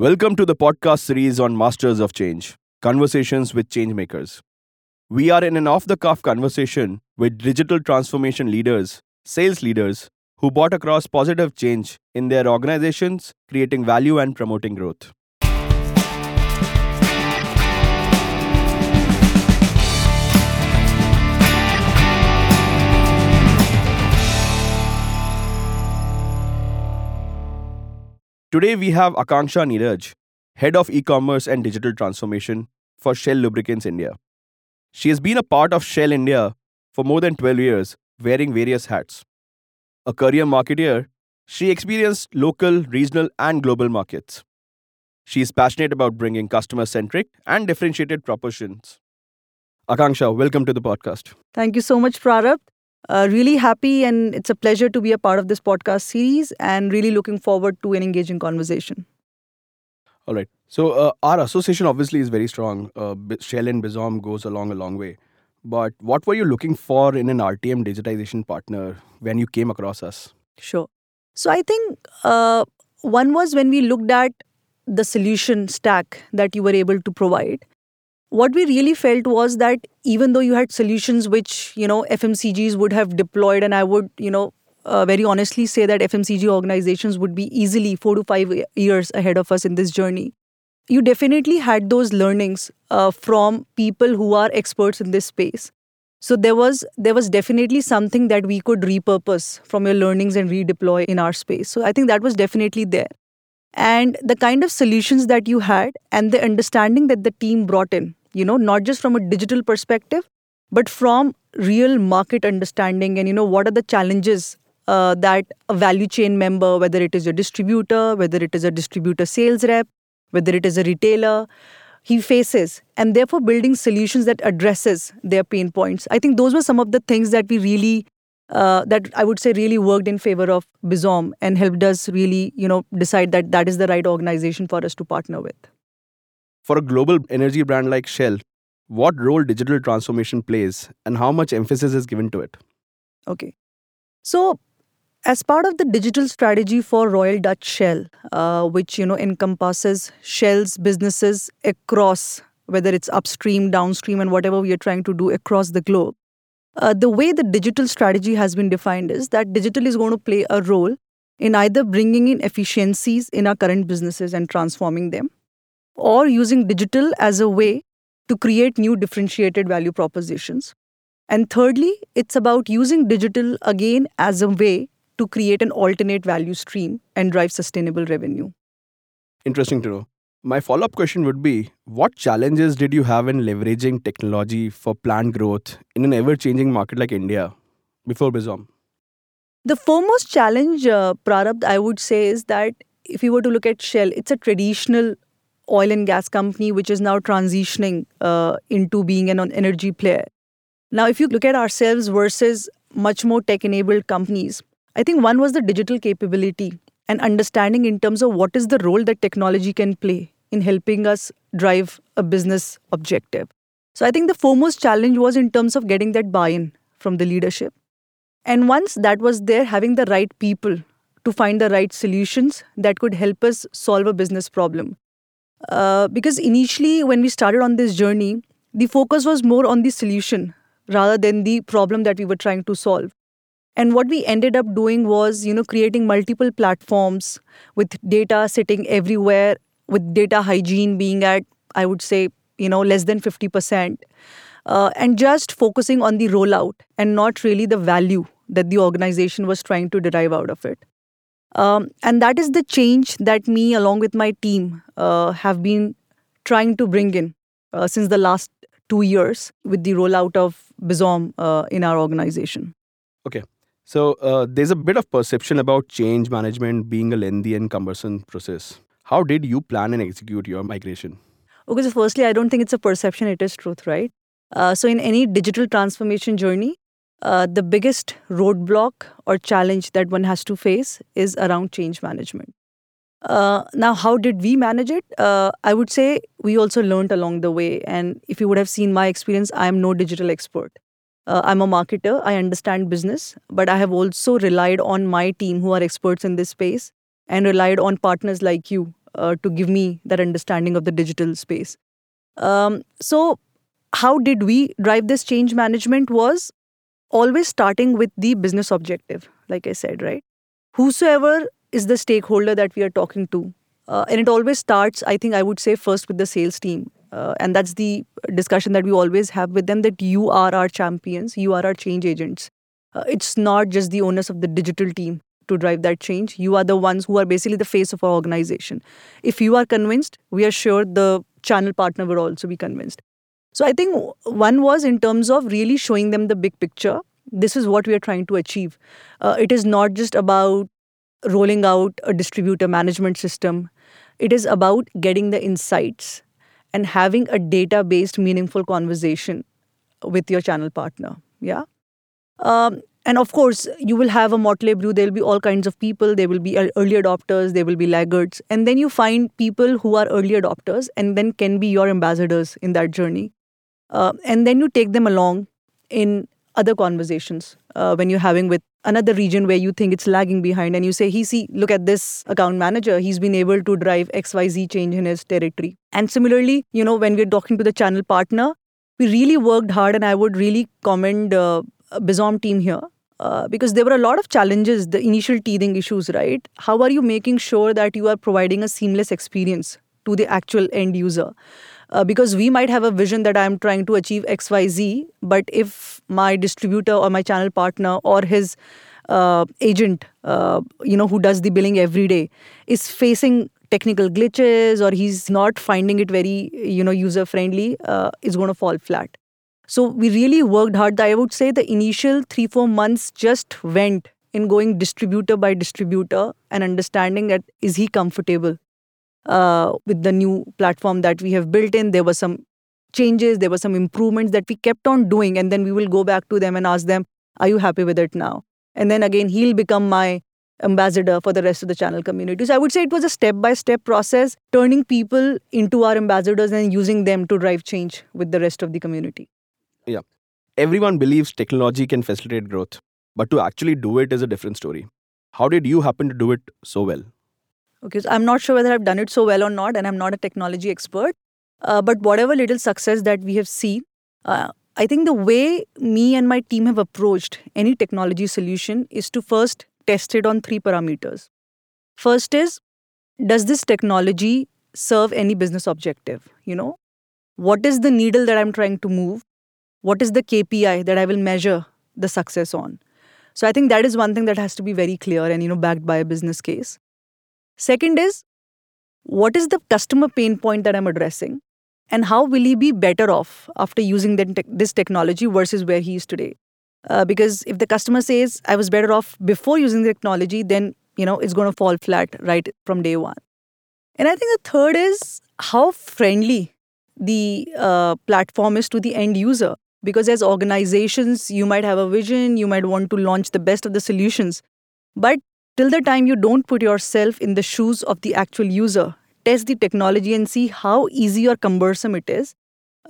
Welcome to the podcast series on Masters of Change, Conversations with Changemakers. We are in an off-the-cuff conversation with digital transformation leaders, sales leaders, who brought across positive change in their organizations, creating value and promoting growth. Today we have Akanksha Neeraj, Head of E-Commerce and Digital Transformation for Shell Lubricants India. She has been a part of Shell India for more than 12 years, wearing various hats. A career marketeer, she experienced local, regional and global markets. She is passionate about bringing customer-centric and differentiated propositions. Akanksha, welcome to the podcast. Thank you so much, Prarabdh. Really happy, and it's a pleasure to be a part of this podcast series, and really looking forward to an engaging conversation. All right. So our association obviously is very strong. Shell and Bizom goes a long way. But what were you looking for in an RTM digitization partner when you came across us? Sure. So I think one was when we looked at the solution stack that you were able to provide. What we really felt was that even though you had solutions which, FMCGs would have deployed, and I would, very honestly say that FMCG organizations would be easily 4 to 5 years ahead of us in this journey. You definitely had those learnings from people who are experts in this space. So there was definitely something that we could repurpose from your learnings and redeploy in our space. So I think that was definitely there. And the kind of solutions that you had and the understanding that the team brought in, not just from a digital perspective, but from real market understanding and, what are the challenges that a value chain member, whether it is a distributor, whether it is a distributor sales rep, whether it is a retailer, he faces, and therefore building solutions that addresses their pain points. I think those were some of the things that we really, that I would say really worked in favor of Bizom and helped us really, decide that that is the right organization for us to partner with. For a global energy brand like Shell, what role digital transformation plays and how much emphasis is given to it? Okay. So as part of the digital strategy for Royal Dutch Shell, which, encompasses Shell's businesses across, whether it's upstream, downstream, and whatever we are trying to do across the globe, the way the digital strategy has been defined is that digital is going to play a role in either bringing in efficiencies in our current businesses and transforming them, or using digital as a way to create new differentiated value propositions. And thirdly, it's about using digital again as a way to create an alternate value stream and drive sustainable revenue. Interesting to know. My follow-up question would be, what challenges did you have in leveraging technology for planned growth in an ever-changing market like India before Bizom? The foremost challenge, Prarabdh, I would say is that if you were to look at Shell, it's a traditional oil and gas company which is now transitioning into being an energy player. Now, if you look at ourselves versus much more tech-enabled companies, I think one was the digital capability and understanding in terms of what is the role that technology can play in helping us drive a business objective. So I think the foremost challenge was in terms of getting that buy-in from the leadership. And once that was there, having the right people to find the right solutions that could help us solve a business problem. Because initially when we started on this journey, the focus was more on the solution rather than the problem that we were trying to solve. And what we ended up doing was, creating multiple platforms with data sitting everywhere, with data hygiene being at, I would say, less than 50%, and just focusing on the rollout and not really the value that the organization was trying to derive out of it. And that is the change that me, along with my team, have been trying to bring in since the last 2 years with the rollout of Bizom in our organization. Okay. So there's a bit of perception about change management being a lengthy and cumbersome process. How did you plan and execute your migration? Okay, so firstly, I don't think it's a perception, it is truth, right? So in any digital transformation journey, the biggest roadblock or challenge that one has to face is around change management. Now, how did we manage it? I would say we also learned along the way. And if you would have seen my experience, I am no digital expert. I'm a marketer, I understand business, but I have also relied on my team who are experts in this space and relied on partners like you to give me that understanding of the digital space. So how did we drive this change management was always starting with the business objective, like I said, right? Whosoever is the stakeholder that we are talking to. And it always starts, I think I would say, first with the sales team. And that's the discussion that we always have with them, that you are our champions, you are our change agents. It's not just the onus of the digital team to drive that change. You are the ones who are basically the face of our organization. If you are convinced, we are sure the channel partner will also be convinced. So I think one was in terms of really showing them the big picture. This is what we are trying to achieve. It is not just about rolling out a distributor management system. It is about getting the insights and having a data-based, meaningful conversation with your channel partner. Yeah. And of course, you will have a motley brew. There will be all kinds of people. There will be early adopters. There will be laggards. And then you find people who are early adopters and then can be your ambassadors in that journey. And then you take them along in other conversations when you're having with another region where you think it's lagging behind, and you say, look at this account manager. He's been able to drive XYZ change in his territory. And similarly, you know, when we're talking to the channel partner, we really worked hard, and I would really commend Bizom team here because there were a lot of challenges, the initial teething issues, right? How are you making sure that you are providing a seamless experience to the actual end user? Because we might have a vision that I'm trying to achieve XYZ, but if my distributor or my channel partner or his agent, who does the billing every day, is facing technical glitches or he's not finding it very, user-friendly, it's going to fall flat. So we really worked hard. I would say the initial 3-4 months just went in going distributor by distributor and understanding that is he comfortable with the new platform that we have built in. There were some changes, there were some improvements that we kept on doing, and then we will go back to them and ask them, are you happy with it now? And then again, he'll become my ambassador for the rest of the channel community. So I would say it was a step-by-step process, turning people into our ambassadors and using them to drive change with the rest of the community. Yeah. Everyone believes technology can facilitate growth, but to actually do it is a different story. How did you happen to do it so well? Okay, so I'm not sure whether I've done it so well or not, and I'm not a technology expert. But whatever little success that we have seen, I think the way me and my team have approached any technology solution is to first test it on 3 parameters. First is, does this technology serve any business objective? You know, what is the needle that I'm trying to move? What is the KPI that I will measure the success on? So I think that is one thing that has to be very clear and, backed by a business case. Second is, what is the customer pain point that I'm addressing, and how will he be better off after using this technology versus where he is today? Because if the customer says, I was better off before using the technology, then, it's going to fall flat right from day one. And I think the third is how friendly the platform is to the end user. Because as organizations, you might have a vision, you might want to launch the best of the solutions, but till the time you don't put yourself in the shoes of the actual user, test the technology and see how easy or cumbersome it is,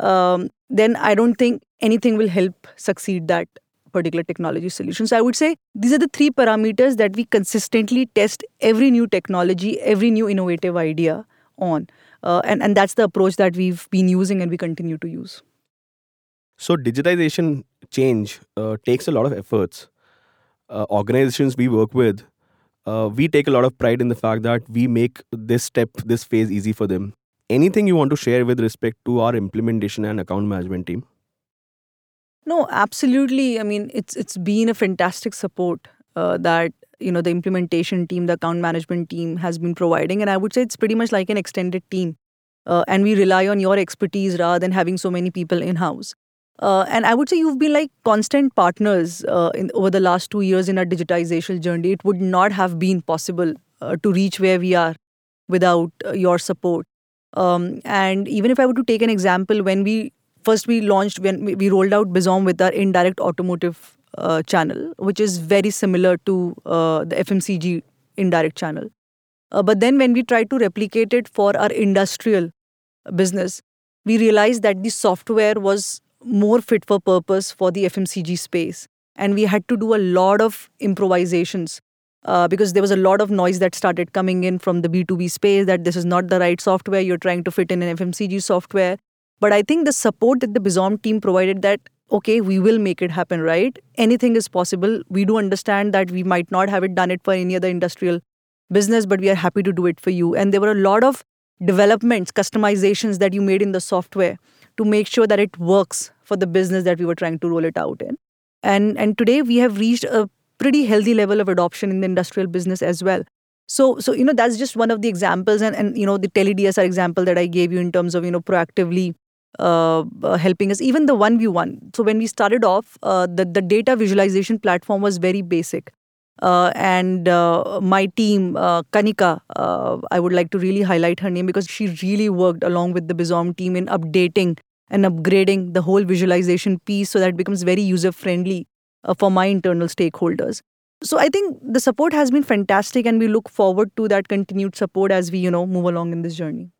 then I don't think anything will help succeed that particular technology solution. So I would say these are the 3 parameters that we consistently test every new technology, every new innovative idea on. And that's the approach that we've been using and we continue to use. So digitization change takes a lot of efforts. Organizations we work with, we take a lot of pride in the fact that we make this step, this phase easy for them. Anything you want to share with respect to our implementation and account management team? No, absolutely. I mean, it's been a fantastic support that, the implementation team, the account management team has been providing. And I would say it's pretty much like an extended team. And we rely on your expertise rather than having so many people in-house. And I would say you've been like constant partners over the last 2 years in our digitization journey. It would not have been possible to reach where we are without your support. And even if I were to take an example, when we rolled out Bizom with our indirect automotive channel, which is very similar to the FMCG indirect channel. But then when we tried to replicate it for our industrial business, we realized that the software was more fit for purpose for the FMCG space. And we had to do a lot of improvisations because there was a lot of noise that started coming in from the B2B space that this is not the right software, you're trying to fit in an FMCG software. But I think the support that the Bizom team provided that, okay, we will make it happen, right? Anything is possible. We do understand that we might not have it done it for any other industrial business, but we are happy to do it for you. And there were a lot of developments, customizations that you made in the software to make sure that it works for the business that we were trying to roll it out in. And today we have reached a pretty healthy level of adoption in the industrial business as well. So you know, that's just one of the examples. And you know, the tele-DSR example that I gave you in terms of, you know, proactively helping us, even the 1v1. So when we started off, the data visualization platform was very basic. And my team, Kanika, I would like to really highlight her name because she really worked along with the Bizom team in updating and upgrading the whole visualization piece so that it becomes very user-friendly for my internal stakeholders. So I think the support has been fantastic and we look forward to that continued support as we, you know, move along in this journey.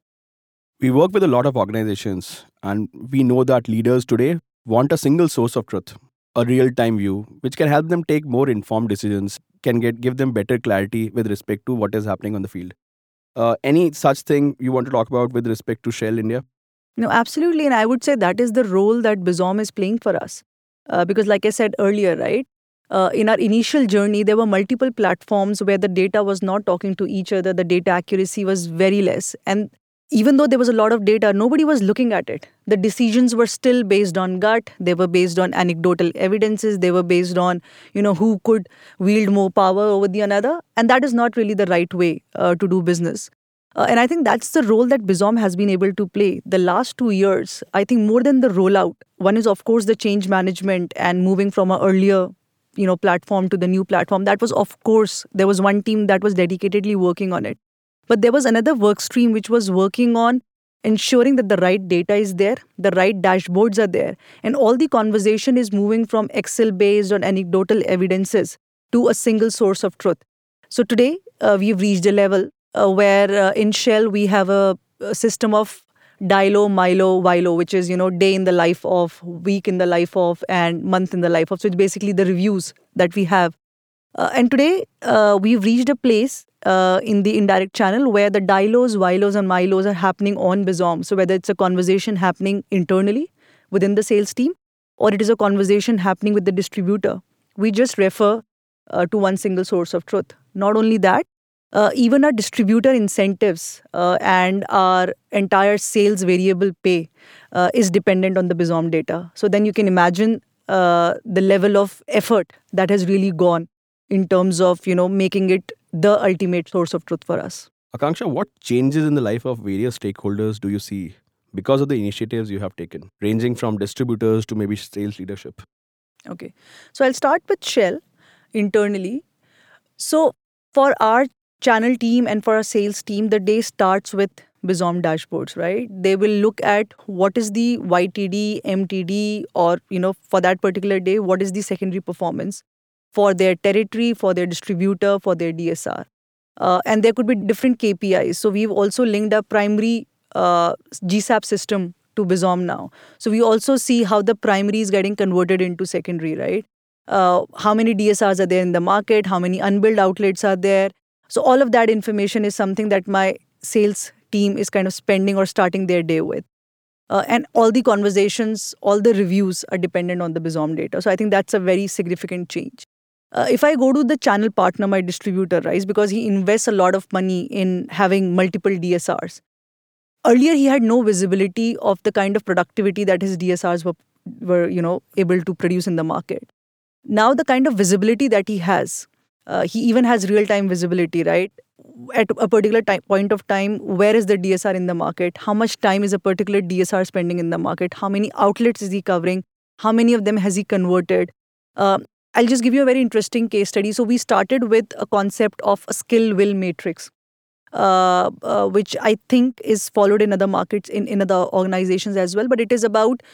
We work with a lot of organizations and we know that leaders today want a single source of truth, a real-time view, which can help them take more informed decisions, can give them better clarity with respect to what is happening on the field. Any such thing you want to talk about with respect to Shell India? No, absolutely. And I would say that is the role that Bizom is playing for us. Because like I said earlier, right, in our initial journey, there were multiple platforms where the data was not talking to each other. The data accuracy was very less. And even though there was a lot of data, nobody was looking at it. The decisions were still based on gut. They were based on anecdotal evidences. They were based on, you know, who could wield more power over the another. And that is not really the right way to do business. And I think that's the role that Bizom has been able to play. The last 2 years, I think more than the rollout, one is, of course, the change management and moving from an earlier, you know, platform to the new platform. That was, of course, there was one team that was dedicatedly working on it. But there was another work stream which was working on ensuring that the right data is there, the right dashboards are there. And all the conversation is moving from Excel based on anecdotal evidences to a single source of truth. So today, we've reached a level where in Shell, we have a system of DILO, MILO, WILO, which is, you know, day in the life of, week in the life of, and month in the life of. So it's basically the reviews that we have. And today, we've reached a place in the indirect channel where the DILOs, WILOs, and MILOs are happening on Bizom. So whether it's a conversation happening internally within the sales team or it is a conversation happening with the distributor, we just refer to one single source of truth. Not only that, even our distributor incentives and our entire sales variable pay is dependent on the Bizom data. So then you can imagine the level of effort that has really gone in terms of, you know, making it the ultimate source of truth for us. Akanksha, what changes in the life of various stakeholders do you see because of the initiatives you have taken, ranging from distributors to maybe sales leadership? Okay, so I'll start with Shell internally. So for our channel team and for our sales team, the day starts with Bizom dashboards, right? They will look at what is the YTD, MTD, or, you know, for that particular day, what is the secondary performance for their territory, for their distributor, for their DSR. And there could be different KPIs. So we've also linked a primary GSAP system to Bizom now. So we also see how the primary is getting converted into secondary, right? How many DSRs are there in the market? How many unbilled outlets are there? So all of that information is something that my sales team is kind of spending or starting their day with. And all the conversations, all the reviews are dependent on the Bizom data. So I think that's a very significant change. If I go to the channel partner, my distributor, right, because he invests a lot of money in having multiple DSRs. Earlier, he had no visibility of the kind of productivity that his DSRs were, you know, able to produce in the market. Now the kind of visibility that he has, he even has real-time visibility, right? At a particular time, point of time, where is the DSR in the market? How much time is a particular DSR spending in the market? How many outlets is he covering? How many of them has he converted? I'll just give you a very interesting case study. So we started with a concept of a skill-will matrix, which I think is followed in other markets, in other organizations as well. But it is about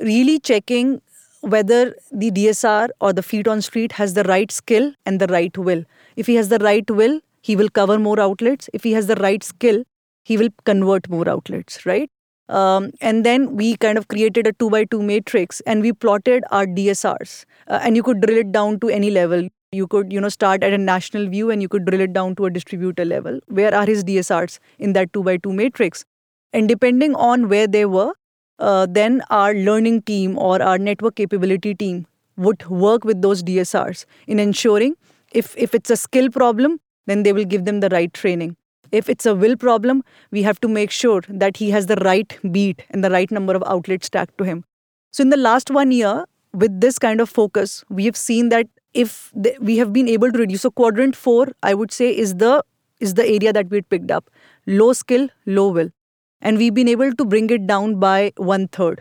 really checking whether the DSR or the feet on street has the right skill and the right will. If he has the right will, he will cover more outlets. If he has the right skill, he will convert more outlets, right? And then we kind of created a 2x2 matrix and we plotted our DSRs. And you could drill it down to any level. You could, start at a national view and you could drill it down to a distributor level. Where are his DSRs in that 2x2 matrix? And depending on where they were, then our learning team or our network capability team would work with those DSRs in ensuring if it's a skill problem, then they will give them the right training. If it's a will problem, we have to make sure that he has the right beat and the right number of outlets stacked to him. So in the last 1 year, with this kind of focus, we have seen that we have been able to reduce. So quadrant 4, I would say, is the area that we had picked up. Low skill, low will. And we've been able to bring it down by 1/3.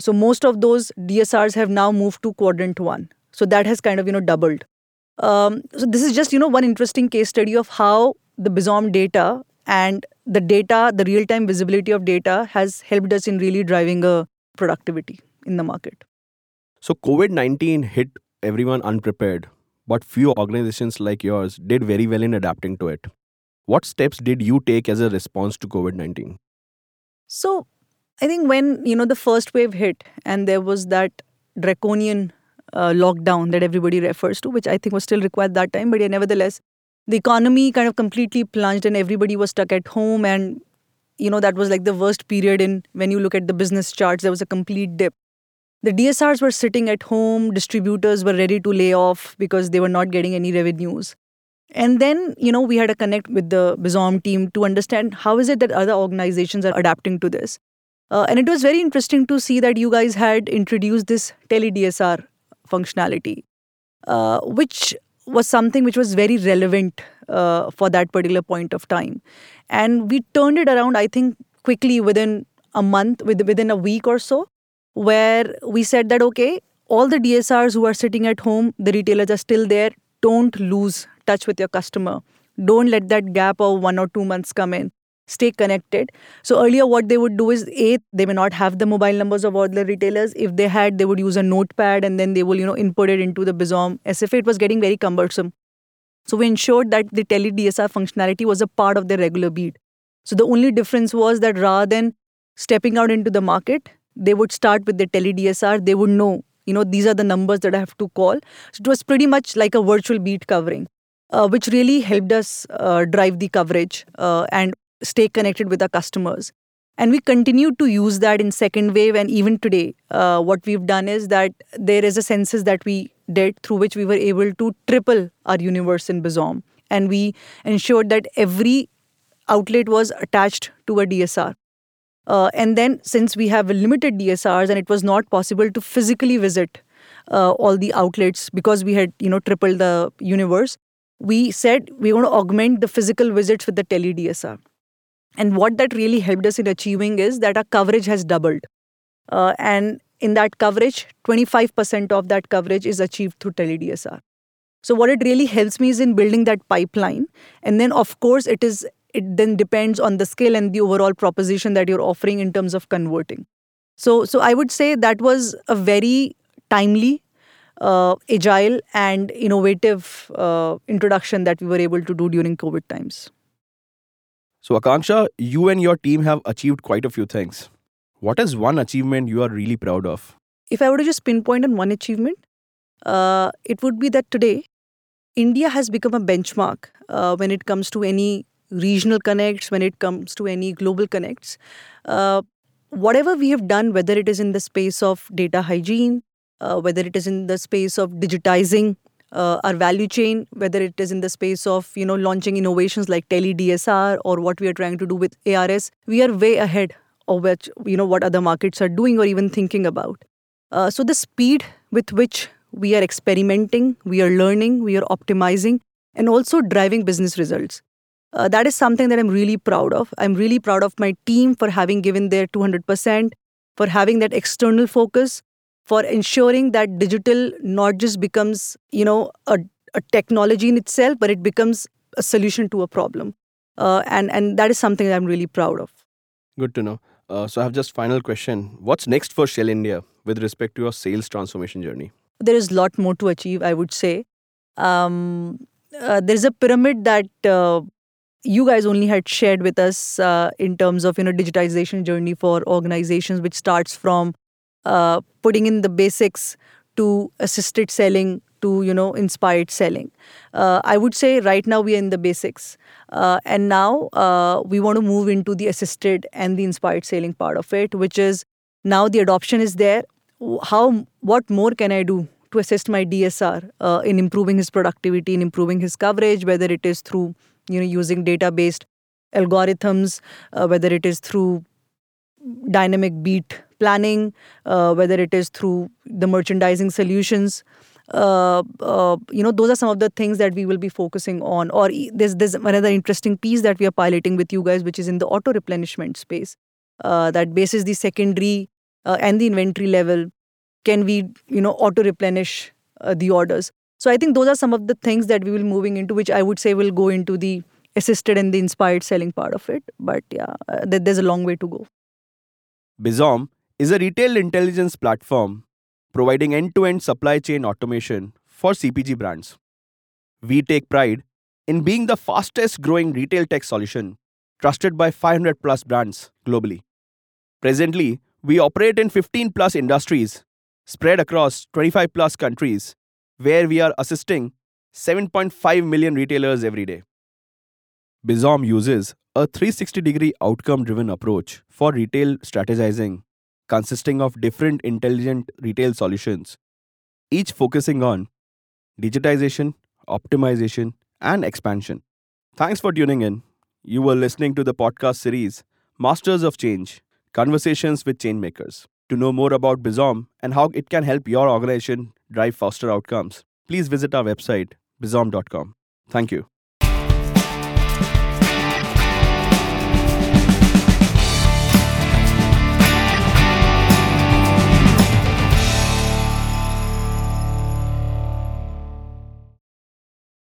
So most of those DSRs have now moved to quadrant 1. So that has kind of, doubled. So this is just, one interesting case study of how the Bizom data and the real-time visibility of data has helped us in really driving a productivity in the market. So COVID-19 hit everyone unprepared, but few organizations like yours did very well in adapting to it. What steps did you take as a response to COVID-19? So I think when, the first wave hit and there was that draconian lockdown that everybody refers to, which I think was still required that time, but yeah, nevertheless, the economy kind of completely plunged and everybody was stuck at home, and that was like the worst period when you look at the business charts. There was a complete dip. The DSRs were sitting at home, distributors were ready to lay off because they were not getting any revenues. And then, we had a connect with the Bizom team to understand how is it that other organizations are adapting to this. And it was very interesting to see that you guys had introduced this tele-DSR functionality, which was something which was very relevant for that particular point of time. And we turned it around, I think, quickly within a month, within a week or so, where we said that, okay, all the DSRs who are sitting at home, the retailers are still there, don't lose touch with your customer. Don't let that gap of 1 or 2 months come in. Stay connected. So earlier what they would do is, A, they may not have the mobile numbers of all the retailers. If they had, they would use a notepad and then they will, input it into the Bizom SFA. It was getting very cumbersome. So we ensured that the tele-DSR functionality was a part of their regular beat. So the only difference was that rather than stepping out into the market, they would start with the tele-DSR. They would know, these are the numbers that I have to call. So it was pretty much like a virtual beat covering, which really helped us drive the coverage and stay connected with our customers. And we continue to use that in second wave. And even today, what we've done is that there is a census that we did through which we were able to triple our universe in Bizom. And we ensured that every outlet was attached to a DSR. And then since we have limited DSRs and it was not possible to physically visit all the outlets because we had, tripled the universe, we said we want to augment the physical visits with the tele-DSR. And what that really helped us in achieving is that our coverage has doubled. And in that coverage, 25% of that coverage is achieved through tele-DSR. So what it really helps me is in building that pipeline. And then, of course, it then depends on the skill and the overall proposition that you're offering in terms of converting. So I would say that was a very timely, agile and innovative introduction that we were able to do during COVID times. So Akanksha, you and your team have achieved quite a few things. What is one achievement you are really proud of? If I were to just pinpoint on one achievement, it would be that today, India has become a benchmark when it comes to any regional connects, when it comes to any global connects. Whatever we have done, whether it is in the space of data hygiene, whether it is in the space of digitizing our value chain, whether it is in the space of, launching innovations like tele-DSR or what we are trying to do with ARS, we are way ahead of which, what other markets are doing or even thinking about. So the speed with which we are experimenting, we are learning, we are optimizing and also driving business results. That is something that I'm really proud of. I'm really proud of my team for having given their 200%, for having that external focus, for ensuring that digital not just becomes, a technology in itself, but it becomes a solution to a problem. And that is something that I'm really proud of. Good to know. So I have just final question. What's next for Shell India with respect to your sales transformation journey? There is a lot more to achieve, I would say. There's a pyramid that you guys only had shared with us in terms of, digitization journey for organizations, which starts from putting in the basics to assisted selling to, inspired selling. I would say right now we are in the basics. And now we want to move into the assisted and the inspired selling part of it, which is now the adoption is there. What more can I do to assist my DSR in improving his productivity, in improving his coverage, whether it is through, using data-based algorithms, whether it is through dynamic beat planning, whether it is through the merchandising solutions. Those are some of the things that we will be focusing on. Or there's another interesting piece that we are piloting with you guys, which is in the auto-replenishment space, that bases the secondary and the inventory level. Can we, auto-replenish the orders? So I think those are some of the things that we will be moving into, which I would say will go into the assisted and the inspired selling part of it. But yeah, there's a long way to go. Bizom is a retail intelligence platform providing end-to-end supply chain automation for CPG brands. We take pride in being the fastest-growing retail tech solution trusted by 500-plus brands globally. Presently, we operate in 15-plus industries spread across 25-plus countries, where we are assisting 7.5 million retailers every day. Bizom uses a 360-degree outcome-driven approach for retail strategizing, consisting of different intelligent retail solutions, each focusing on digitization, optimization, and expansion. Thanks for tuning in. You were listening to the podcast series, Masters of Change, Conversations with Changemakers. To know more about Bizom and how it can help your organization drive faster outcomes, please visit our website, bizom.com. Thank you.